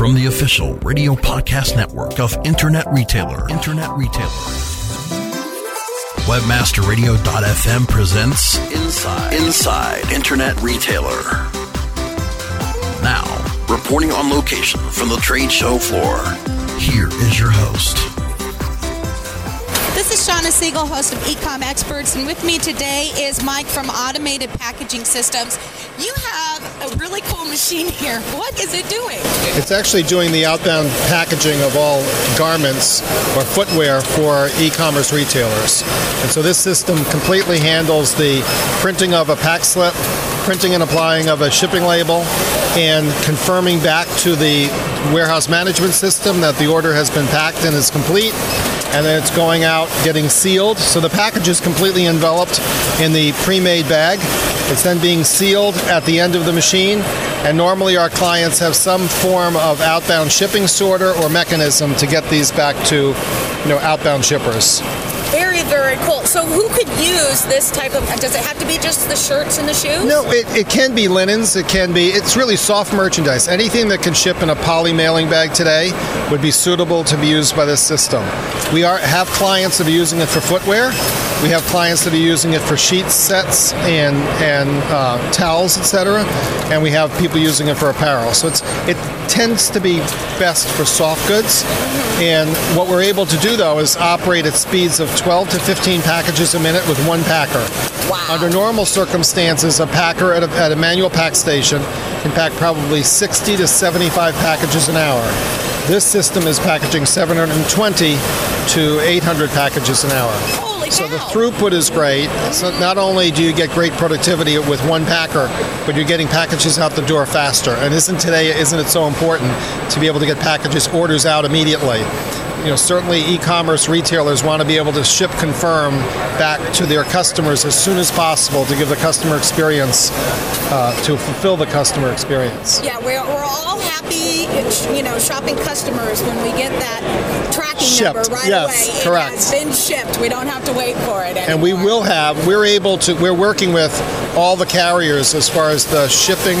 from the official radio podcast network of Internet Retailer. WebmasterRadio.fm presents Inside Internet Retailer. Now, reporting on location from the trade show floor, here is your host. This is Shauna Siegel, host of Ecom Experts, and with me today is Mike from Automated Packaging Systems. You have a really cool machine here. What is it doing? It's actually doing the outbound packaging of all garments or footwear for e-commerce retailers. And so this system completely handles the printing of a pack slip, printing and applying of a shipping label, and confirming back to the warehouse management system that the order has been packed and is complete. And then it's going out, getting sealed. So the package is completely enveloped in the pre-made bag. It's then being sealed at the end of the machine. And normally our clients have some form of outbound shipping sorter or mechanism to get these back to, outbound shippers. Very, very cool. So who could use this type of, does it have to be just the shirts and the shoes? No, it can be linens. It's really soft merchandise. Anything that can ship in a poly mailing bag today would be suitable to be used by this system. We have clients that are using it for footwear. We have clients that are using it for sheet sets and towels, etc. And we have people using it for apparel. So it tends to be best for soft goods. And what we're able to do, though, is operate at speeds of 12 to 15 packages a minute with one packer. Wow. Under normal circumstances, a packer at a manual pack station can pack probably 60 to 75 packages an hour. This system is packaging 720 to 800 packages an hour. Holy cow. So the throughput is great. So not only do you get great productivity with one packer, but you're getting packages out the door faster. And isn't it so important to be able to get orders out immediately? Certainly e-commerce retailers want to be able to ship confirm back to their customers as soon as possible to give the customer experience, to fulfill the customer experience. Yeah, we're all happy, shopping customers when we get that tracking number right away. Yes, correct. It's been shipped. We don't have to wait for it anymore. And we will have, we're working with all the carriers as far as the shipping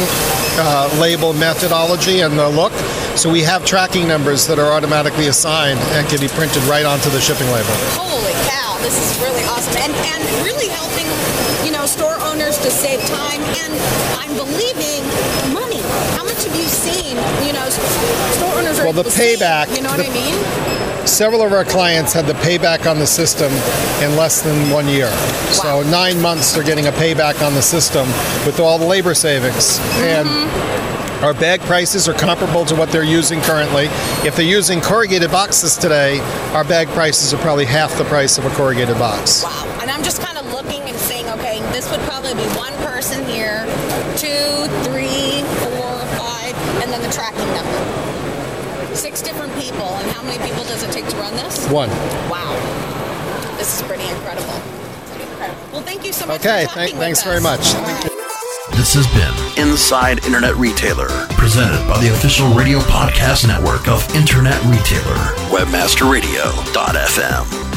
label methodology and the look. So we have tracking numbers that are automatically assigned and can be printed right onto the shipping label. Holy cow, this is really awesome. And really helping, store owners to save time and, I'm believing, money. How much have you seen, store owners are able to save, I mean? Several of our clients had the payback on the system in less than 1 year. Wow. So 9 months they're getting a payback on the system with all the labor savings. Mm-hmm. And our bag prices are comparable to what they're using currently. If they're using corrugated boxes today, our bag prices are probably half the price of a corrugated box. Wow. And I'm just kind of looking and saying, okay, this would probably be one person here, 2, 3, 4, 5, and then the tracking number. 6 different people, and how many people does it take to run this? 1. Wow. This is pretty incredible. Well, thank you so much for talking with us. Okay, thanks very much. Right. This has been Inside Internet Retailer, presented by the official radio podcast network of Internet Retailer, WebmasterRadio.fm.